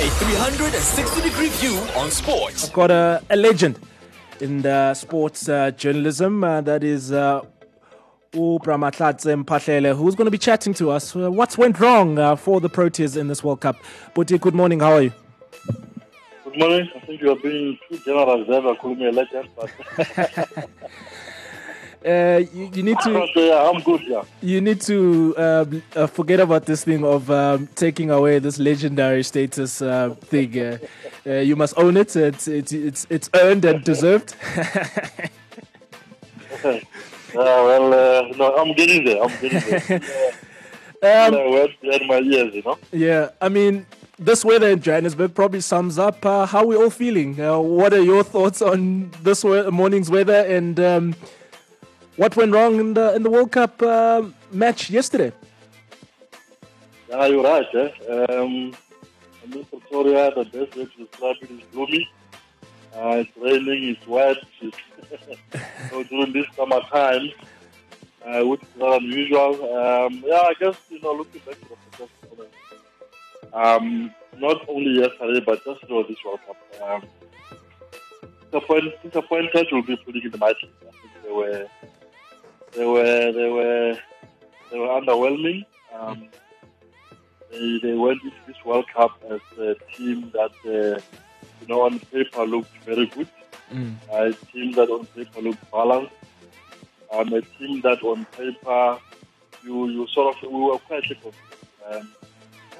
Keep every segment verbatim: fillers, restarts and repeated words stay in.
A three sixty degree view on sports. I've got a, a legend in the sports uh, journalism. Uh, that is uh, U Bra Mathatha Mphahlele, who's going to be chatting to us. Uh, what went wrong uh, for the Proteas in this World Cup? Buti, good morning. How are you? Good morning. I think you are being too generous there by calling me a legend. But Uh, you, you need to. Yeah, I'm good. Yeah. You need to uh, uh, forget about this thing of um, taking away this legendary status uh, thing. Uh, uh, you must own it. It's it's it's, it's earned and deserved. yeah, well, uh, no, I'm getting there. I'm getting there. Yeah. Um, yeah, well, behind my ears, you know. Yeah, I mean, this weather in Johannesburg probably sums up uh, how we're all feeling. Uh, what are your thoughts on this we- morning's weather and? Um, What went wrong in the in the World Cup uh, match yesterday? Yeah, you're right. Eh? Um, I mean, Pretoria, the best way to describe it is gloomy. Uh, it's raining, it's wet. It's so during this summer time, uh, which is not unusual. Um, yeah, I guess, you know, looking back to the Pretoria, um, not only yesterday, but just through this World Cup. Um, disappointed, disappointed will be putting in the match. I think they were... They were they were they were underwhelming. Um, they they went into this World Cup as a team that uh, you know on paper looked very good. Mm. Uh, a team that on paper looked balanced. Um, a team that on paper you you sort of we were quite different. Um,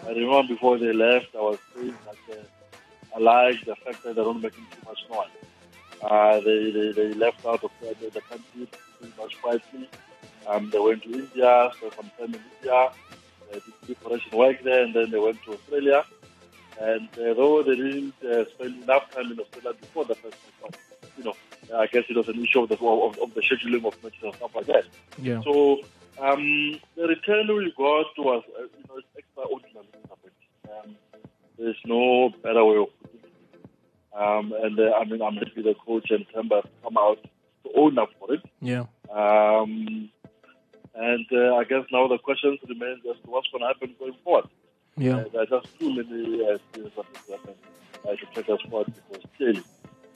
I remember before they left, I was saying that uh, I liked the fact that they don't make too much noise. Uh, they, they they left out of the, the country pretty much quietly. Um, they went to India, spent some time in India. They did preparation work there, and then they went to Australia. And uh, though they didn't uh, spend enough time in Australia before the first World Cup, you know, I guess it was an issue of the of, of the scheduling of matches and stuff like that. Yeah. So um, the return we got was uh, you know it's extraordinary. Um, there's no better way of. Um, and uh, I mean, I'm happy the coach and Temba come out to own up for it. Yeah. Um, and uh, I guess now the question remains as to what's going to happen going forward. Yeah. Uh, there are just too many uh, things that happen uh, to take us forward because clearly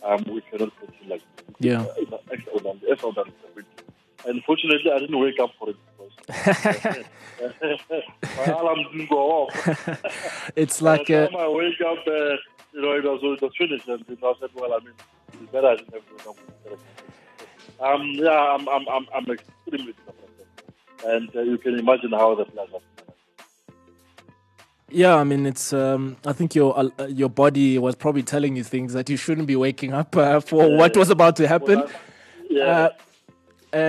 um, we cannot continue like this. Yeah. Uh, and fortunately, I didn't wake up for it. My alarm didn't go off. It's like by the time a... I wake up. Uh, You know, it was, it was finished, and you know, I said, "Well, I mean, it's better I didn't have to come." Um, yeah, I'm, I'm, I'm, I'm extremely disappointed, and uh, you can imagine how the players are. Yeah, I mean, it's. Um, I think your uh, your body was probably telling you things that you shouldn't be waking up uh, for yeah, what yeah. was about to happen. Well, yeah, uh,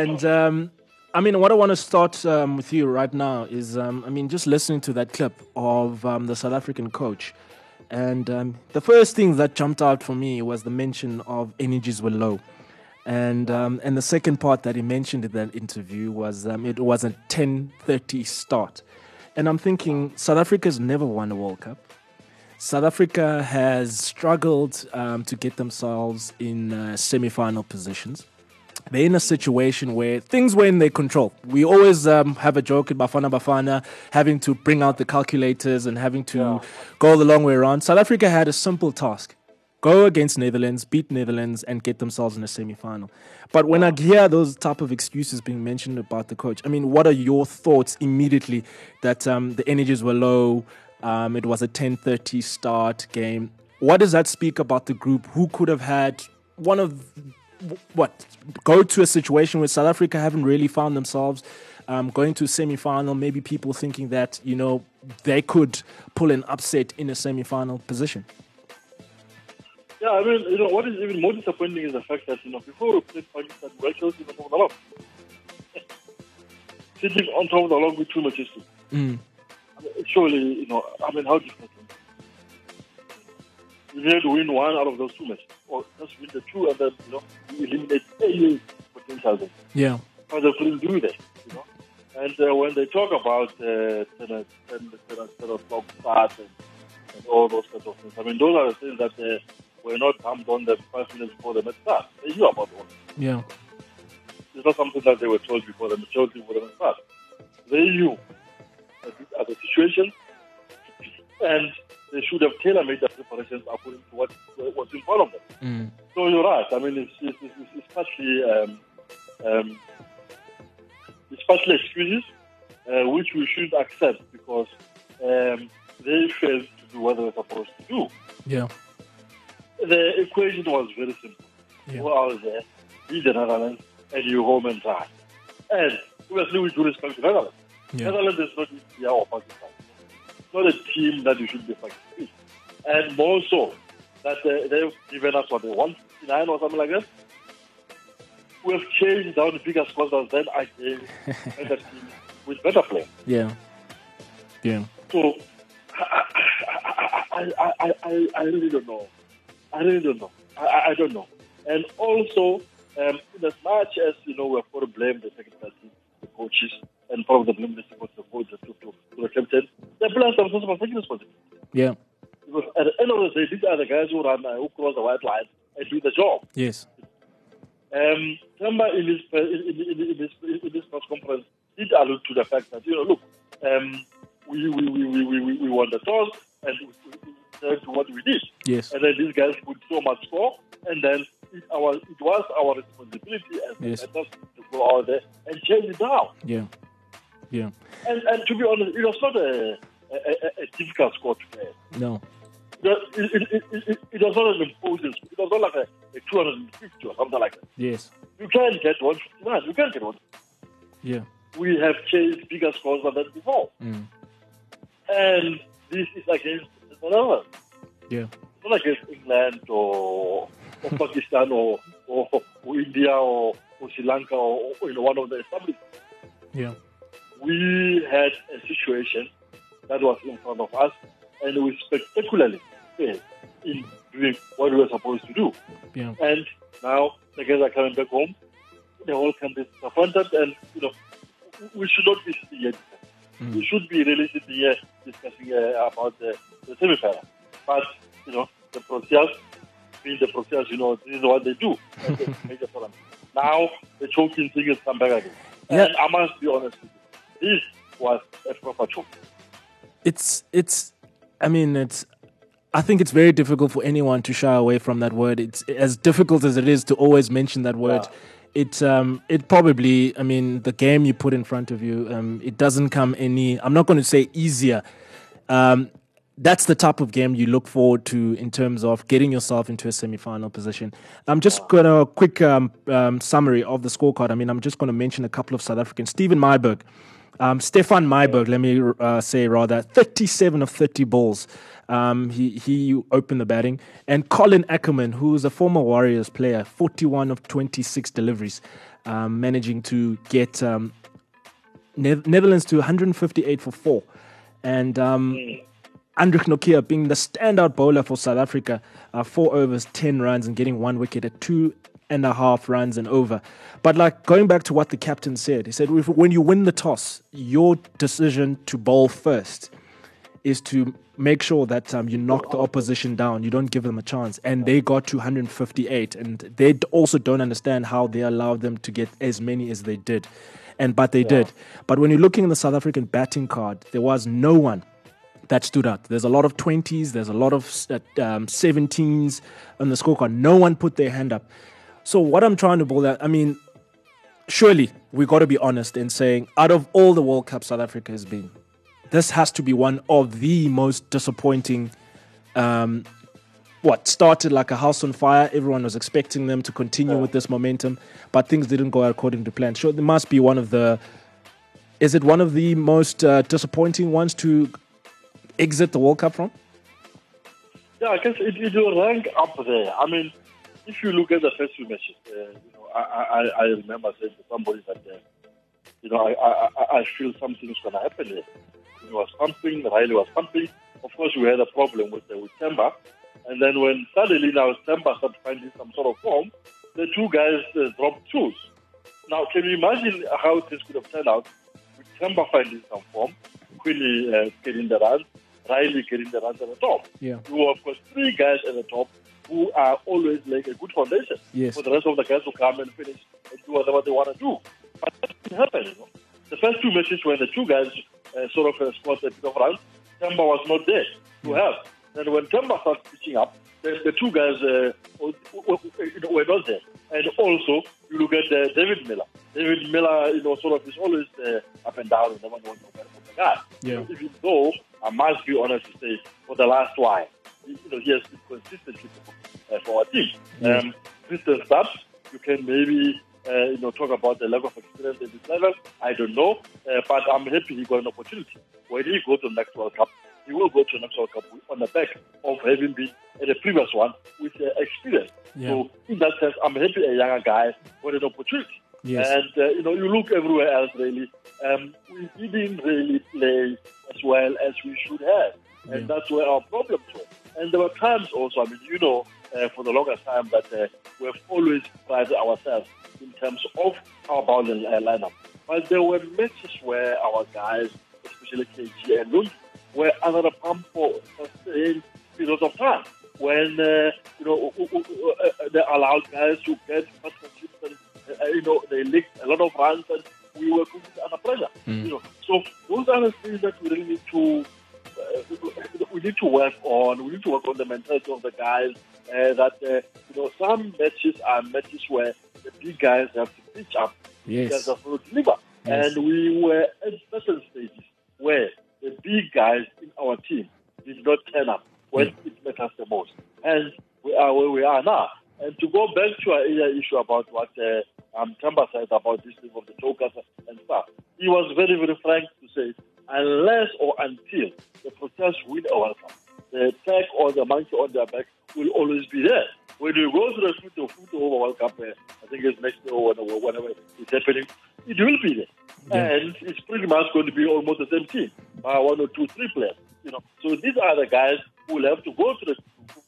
and um, I mean, what I want to start um, with you right now is, um, I mean, just listening to that clip of um, the South African coach. And um, the first thing that jumped out for me was the mention of energies were low. And um, and the second part that he mentioned in that interview was um, it was a ten thirty start. And I'm thinking, South Africa's never won a World Cup. South Africa has struggled um, to get themselves in uh, semi-final positions. They're in a situation where things were in their control. We always um, have a joke at Bafana Bafana, having to bring out the calculators and having to yeah. go the long way around. South Africa had a simple task. Go against Netherlands, beat Netherlands, and get themselves in a semi-final. But when I hear those type of excuses being mentioned about the coach, I mean, what are your thoughts immediately that um, the energies were low, um, it was a ten thirty start game? What does that speak about the group? Who could have had one of... What go to a situation where South Africa haven't really found themselves um, going to a semi-final? Maybe people thinking that you know they could pull an upset in a semi-final position. Yeah, I mean, you know, what is even more disappointing is the fact that you know before we played Pakistan, we were sitting on top of the log, sitting on top of the log with two matches. Mm. I mean, surely, you know, I mean, how difficult. You need to win one out of those two matches, or just win the two, and then you know you eliminate any potential there. Yeah, but they couldn't do that, you know. And uh, when they talk about uh, ten, ten, ten, ten o'clock start and, and all those kinds of things, I mean those are the things that they were not dumped on them five minutes before the match starts. They knew about all. Yeah, it's not something that they were told before the majority before the match starts. They knew that these are the situations, and they should have tailor-made their preparations according to what was in front of them. Mm. So you're right. I mean, it's, it's, it's, it's partially um, um, it's partially excuses, uh, which we should accept because um, they failed to do what they were supposed to do. Yeah. The equation was very simple. Yeah. Go out there, beat the Netherlands, and you home and die. And obviously, we do respect to Netherlands. Yeah. Netherlands is not India or Pakistan. It's not a team that you should be fighting with. And more so, that uh, they've given us what they want, one fifty-nine or something like that. We have changed down the bigger sponsors then again, better team with better players. Yeah. Yeah. So, I, I, I, I, I, I really don't know. I really don't know. I, I don't know. And also, um, in as much as, you know, we've got to blame the technical team, the coaches, and probably blame the support the coaches to, to, to the captain, the players are responsible for taking responsibility. Yeah. Because at the end of the day, these are the guys who run, who cross the white line and do the job. Yes. Um, Temba, in his, in, in, in, his, in his press conference, did allude to the fact that, you know, look, um, we, we, we, we, we, we, we won the toss and we, we to what we did. Yes. And then these guys put so much score, and then it, our, it was our responsibility as yes. to go out there and change it down. Yeah. Yeah. And, and to be honest, it was not a, a, a difficult score to play. No. It, it, it, it, it was not an imposing score. It was not like a, a two hundred fifty or something like that. Yes. You can get one fifty-nine. You can get one. Yeah. We have changed bigger scores than that before. Mm. And this is against Whatever. Yeah. It's not against England or, or Pakistan or, or, or India or, or Sri Lanka or, or you know, one of the establishments. Yeah. We had a situation that was in front of us and we spectacularly failed in doing what we were supposed to do. Yeah. And now the guys are coming back home, the whole country is confronted and, you know, we should not be scared. Mm. We should be really sitting here discussing uh, about the, the semi-final. But, you know, the Proteas, being the Proteas, you know, this is what they do. They make a problem. Now, the choking thing has come back again. Yeah. And I must be honest with you, this was a proper choke. It's, it's, I mean, it's, I think it's very difficult for anyone to shy away from that word. It's as difficult as it is to always mention that word. Yeah. It um it probably, I mean, the game you put in front of you, um it doesn't come any, I'm not going to say easier. Um that's the type of game you look forward to in terms of getting yourself into a semi-final position. I'm just going to, a quick um, um summary of the scorecard. I mean, I'm just going to mention a couple of South Africans. Steven Myburgh, um Stefan Myburgh, let me uh, say rather, thirty-seven of thirty balls. Um, he, he opened the batting. And Colin Ackerman, who is a former Warriors player, forty-one of twenty-six deliveries, um, managing to get um, ne- Netherlands to one fifty-eight for four. And um, Andrik Nokia being the standout bowler for South Africa, uh, four overs, ten runs, and getting one wicket at two and a half runs and over. But like going back to what the captain said, he said, when you win the toss, your decision to bowl first is to make sure that um, you knock the opposition down. You don't give them a chance. And they got to one fifty-eight. And they also don't understand how they allowed them to get as many as they did. And But they yeah. did. But when you're looking at the South African batting card, there was no one that stood out. There's a lot of twenties. There's a lot of um, seventeens on the scorecard. No one put their hand up. So what I'm trying to boil out, I mean, surely we got to be honest in saying out of all the World Cup South Africa has been, this has to be one of the most disappointing, um, what, started like a house on fire. Everyone was expecting them to continue yeah. with this momentum, but things didn't go according to plan. Sure, there must be one of the, is it one of the most uh, disappointing ones to exit the World Cup from? Yeah, I guess it, it will rank up there. I mean, if you look at the first few matches, uh, you know, I, I, I remember saying to somebody that, uh, you know, I, I, I feel something's going to happen here. It was pumping, Riley was pumping. Of course, we had a problem with uh, with Temba. And then when suddenly now Temba started finding some sort of form, the two guys uh, dropped twos. Now, can you imagine how this could have turned out with Temba finding some form, Quilly uh, getting the runs, Riley getting the runs at the top? Yeah. We were, of course, three guys at the top who are always like a good foundation yes. for the rest of the guys to come and finish and do whatever they want to do. But that didn't happen. You know? The first two matches were the two guys... Uh, sort of uh, scored a bit of runs. Temba was not there to help. that when Temba starts pitching up, the, the two guys uh, were not there. And also, you look at uh, David Miller. David Miller, you know, sort of is always uh, up and down. You never know where to the guy. Yeah. Even though, I must be honest to say, for the last while, you know, he has been consistently uh, for our team. Mm-hmm. Um, Mister Stubbs, you can maybe uh, you know talk about the level of experience at this level. I don't know, uh, but I'm happy he got an opportunity. When he goes to the next World Cup, he will go to the next World Cup on the back of having been at the previous one with uh, experience. Yeah. So in that sense, I'm happy a younger guy got an opportunity. Yes. And uh, you know, you look everywhere else really. Um, we didn't really play as well as we should have, and yeah. that's where our problems were. And there were times also, I mean, you know, uh, for the longest time that uh, we have always prided ourselves in terms of our bowling uh, lineup. But there were matches where our guys, especially K G and Lund, were under the pump for sustained periods of time when, uh, you know, they allowed guys to get partnerships and, uh, you know, they leaked a lot of runs and we were under pressure. Mm. You know, so those are the things that we really need to we need to work on. We need to work on the mentality of the guys. Uh, that uh, you know, some matches are matches where the big guys have to pitch up. Yes. The guys have to deliver. Yes. And we were at certain stages where the big guys in our team did not turn up when mm. it matters the most. And we are where we are now. And to go back to our issue about what uh, um, Temba said about this thing of the jokers and stuff, he was very, very frank to say, unless or until the Proteas win a World Cup, the tag or the monkey on their back will always be there. When you go to the foot over World Cup, uh, I think it's next year or whenever it's happening, it will be there. Yeah. And it's pretty much going to be almost the same team, uh, one or two, three players. You know, so these are the guys who will have to go to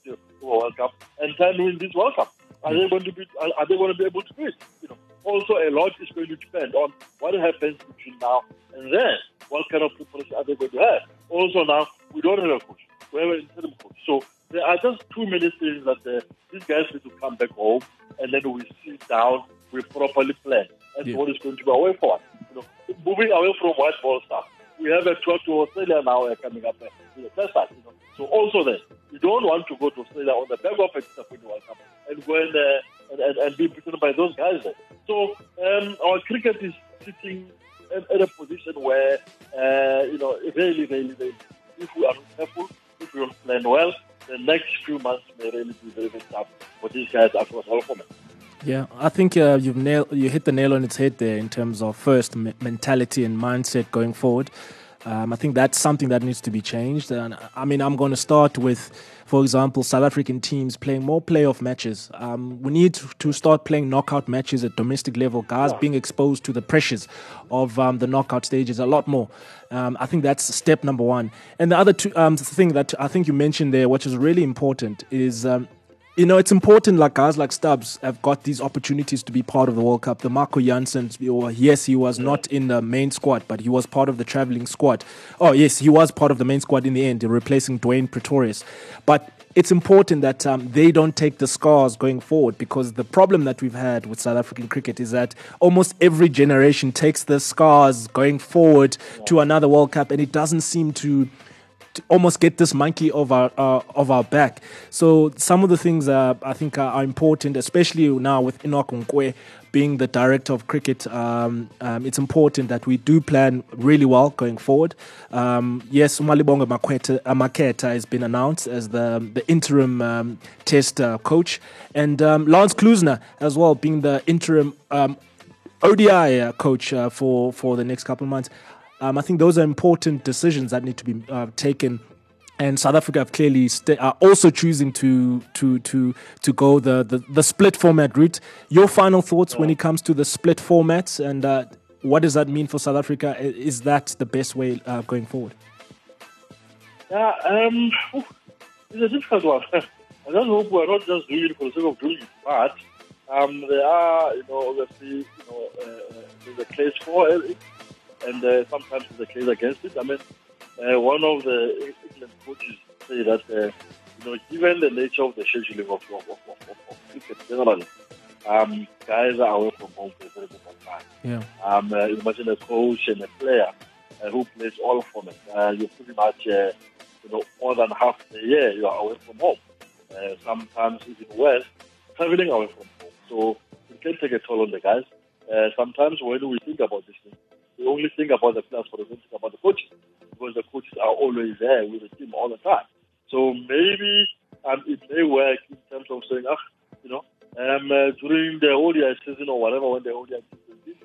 the World Cup and try and win this World Cup. Are they going to be? Are they going to be able to do it? You know, also a lot is going to depend on what happens between now and then. What kind of preparation are they going to have? Also now, we don't have a coach. We have an interim coach. So there are just too many things that uh, these guys need to come back home and then we sit down, we properly plan. And yeah. what is going to be our way forward. You know, moving away from white ball stuff. We have a tour to Australia now uh, coming up. Uh, you know, that's that, you know. So also then, you don't want to go to Australia on the back of a disappointing World Cup and go and, uh, and, and, and be beaten by those guys there. So um, our cricket is sitting at a position where, uh, you know, really, really, really, if we are not careful, if we don't plan well, the next few months may really be very, very tough for these guys across all formats. Yeah, I think uh, you've nailed, you hit the nail on its head there in terms of first me- mentality and mindset going forward. Um, I think that's something that needs to be changed. And I mean, I'm going to start with, for example, South African teams playing more playoff matches. Um, we need to start playing knockout matches at domestic level. Guys being exposed to the pressures of um, the knockout stages a lot more. Um, I think that's step number one. And the other two, um, thing that I think you mentioned there, which is really important, is... Um, You know, it's important, like guys like Stubbs have got these opportunities to be part of the World Cup. The Marco Jansen, yes, he was not in the main squad, but he was part of the travelling squad. Oh, yes, he was part of the main squad in the end, replacing Dwayne Pretorius. But it's important that um, they don't take the scars going forward, because the problem that we've had with South African cricket is that almost every generation takes the scars going forward to another World Cup, and it doesn't seem to... to almost get this monkey of our uh, of our back. So some of the things uh, I think are, are important, especially now with Inok Nkwe being the director of cricket. Um, um, it's important that we do plan really well going forward. Um, yes, Malibongwe Maketa, uh, Maketa has been announced as the the interim um, test uh, coach, and um, Lance Klusner as well being the interim um, O D I uh, coach uh, for for the next couple of months. Um, I think those are important decisions that need to be uh, taken, and South Africa have clearly st- are also choosing to to to to go the, the, the split format route. Your final thoughts yeah. when it comes to the split formats, and uh, what does that mean for South Africa? Is that the best way uh, going forward? Yeah, um, it's a difficult one. I just hope we're not just doing it for the sake of doing it, but um, there are, you know, obviously, you know, uh, there's a case for it. And uh, sometimes it's a case against it. I mean, uh, one of the England coaches say that, uh, you know, given the nature of the scheduling of of, of, of, of cricket generally, um, guys are away from home for a very long time. Yeah. Um, uh, imagine a coach and a player uh, who plays all formats. Uh, you pretty much uh, you know, more than half the year you are away from home. Uh, sometimes even worse, traveling away from home. So it can take a toll on the guys. Uh, sometimes when we think about this thing, we only think about the players, but we don't think about the coaches, because the coaches are always there with the team all the time. So maybe um, it may work in terms of saying, ah, you know, um, uh, during the O D I season or whatever, when the O D I season is,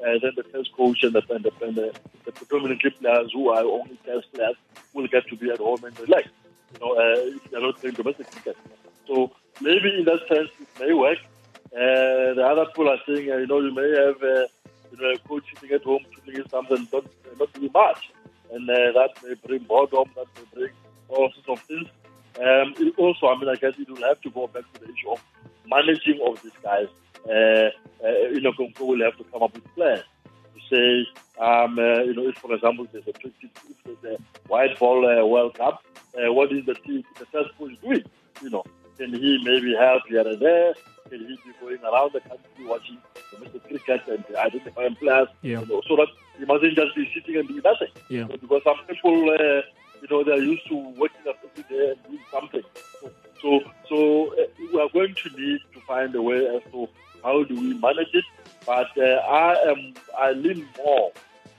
uh, then the test coach and the, and the, and the, the predominantly players who are only test players will get to be at home and relax, you know, uh, if they're not playing domestic cricket. So maybe in that sense it may work. Uh, the other people are saying, uh, you know, you may have uh, you know, a coach sitting at home shooting his thumbs and not, uh, not doing much. And uh, that may bring boredom, that may bring all sorts of things. Um, it also, I mean, I guess it will have to go back to the issue of managing of these guys. Uh, uh, you know, Nkwe will have to come up with a plan to say, um, uh, you know, if, for example, there's a, if there's a white ball uh, World Cup, uh, what is the team, the first coach doing? You know, can he maybe help here and there? Can he be going around the country watching domestic cricket and identifying players? Yeah. You know, so that he mustn't just be sitting and doing nothing. Yeah. So because some people, uh, you know, they're used to working up every day and doing something. So, so, so uh, we are going to need to find a way as to how do we manage it. But uh, I am, I lean more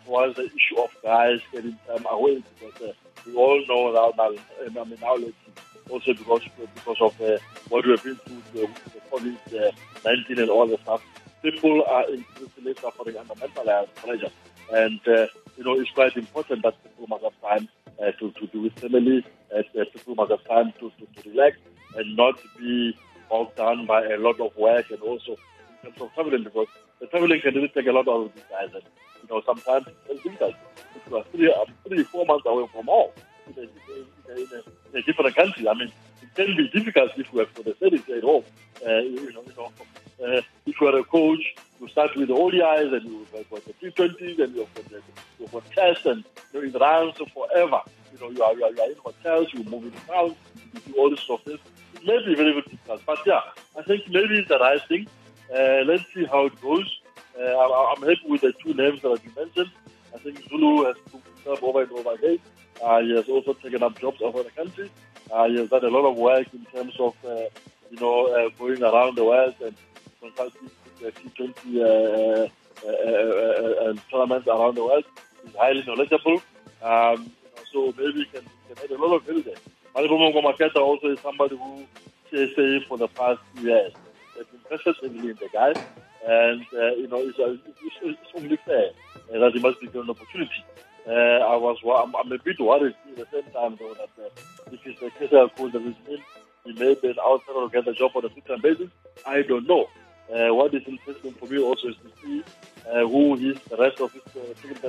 towards the issue of guys getting time away, because uh, we all know now, now, I mean, now let's see. Also because because of uh, what we've been through, the COVID nineteen uh, and all the stuff, people are increasingly suffering under mental health pressure. And, uh, you know, it's quite important that people must have time uh, to, to do with family, uh, people must have time to, to, to relax and not be bogged down by a lot of work, and also in terms of traveling, because the traveling can really take a lot out of these guys. And, you know, sometimes it's difficult. People are three, three, four months away from home. In a, in, a, in a different country. I mean, it can be difficult if we have for the series at home. Uh, you know, you know uh, if you are a coach, you start with the O D Is and you have got the T twenties and you have got, the, you have got tests and you're in rounds forever. You know, you are, you are, you are in hotels, you move in town, you do all this stuff. It may be very, very difficult. But yeah, I think maybe it's the right thing. Uh, let's see how it goes. Uh, I, I'm happy with the two names that have been mentioned. I think Zulu has to serve over and over again. Uh, he has also taken up jobs over the country. Uh, he has done a lot of work in terms of, uh, you know, uh, going around the world and consulting the T twenty uh, uh, uh, uh, uh, tournaments around the world. He's highly knowledgeable. Um, you know, so maybe he can, he can add a lot of value there. Malibongwe Maketa also is somebody who C S A for the past few years. They've invested heavily in the guy. And, uh, you know, it's, it's, it's only fair uh, that he must be given an opportunity. Uh, I was, I'm, I'm a bit worried at the same time, though, that uh, if it's a case of course, he may be an outsider or get a job on a full-time basis. I don't know. Uh, what is interesting for me also is to see uh, who his, the rest of his team uh,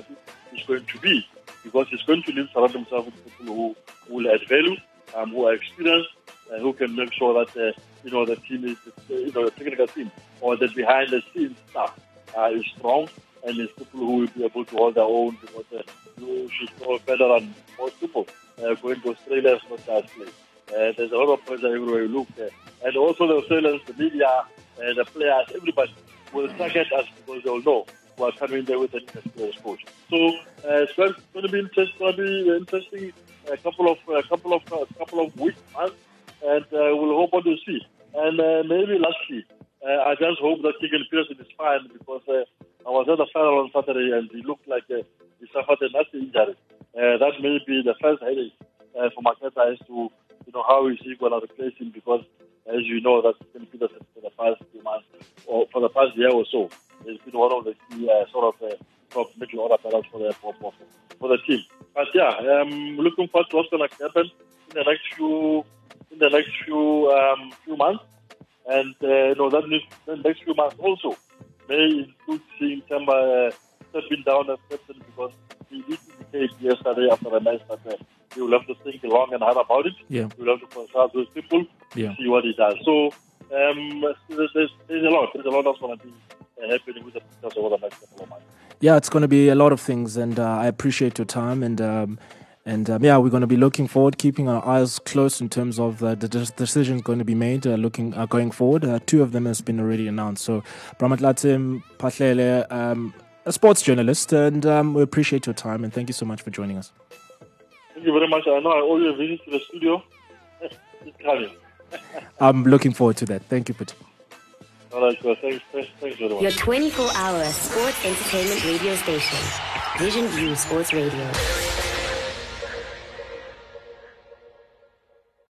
is going to be, because he's going to need to surround himself with people who, who will add value, um, who are experienced, uh, who can make sure that uh, you know the team is, uh, you know, the technical team or the behind-the-scenes staff uh, is strong. And it's people who will be able to hold their own, because uh, you should know better than most people. Uh, going to Australia is not that place. Uh, there's a lot of pressure everywhere you look. Uh, and also the Australians, the media, uh, the players, everybody will target us, because they'll know who are coming there with an experienced coach. So uh, it's going to be interesting. Going to be interesting. A couple of uh, couple of uh, couple of weeks, months, and uh, we'll hope on to see. And uh, maybe lastly, uh, I just hope that Keegan Petersen is fine, because. Uh, I was at the final on Saturday and he looked like uh, he suffered a nasty injury. Uh, that may be the first headache uh, for Maketa, as to, you know, how is he going to replace him, because as you know that Steven Myburgh for the past few months or for the past year or so has been one of the key uh, sort of uh, top middle order players for the for, for, for the team. But yeah, I'm looking forward to what's going to happen in the next few in the next few um, few months, and uh, you know that means the next few months also. May include seeing Temba uh, stepping down as captain, because he did indicate yesterday after the match that uh, he will have to think long and hard about it. Yeah. He will have to consult those people, yeah, to see what he does. So um, there's, there's, there's a lot. There's a lot that's going to be uh, happening with the Proteas over the next couple of months. Yeah, it's going to be a lot of things, and uh, I appreciate your time. And um, and um, yeah, we're going to be looking forward, keeping our eyes closed in terms of uh, the de- decisions going to be made uh, looking uh, going forward. Uh, two of them has been already announced. So, Bra Mathatha Mphahlele, um, a sports journalist, and um, we appreciate your time and thank you so much for joining us. Thank you very much. I know I owe you a visit to the studio. It's coming. I'm looking forward to that. Thank you, Peter. All right, well, thanks, thanks, thanks very much. Your twenty-four hour sports entertainment radio station, Vision View Sports Radio.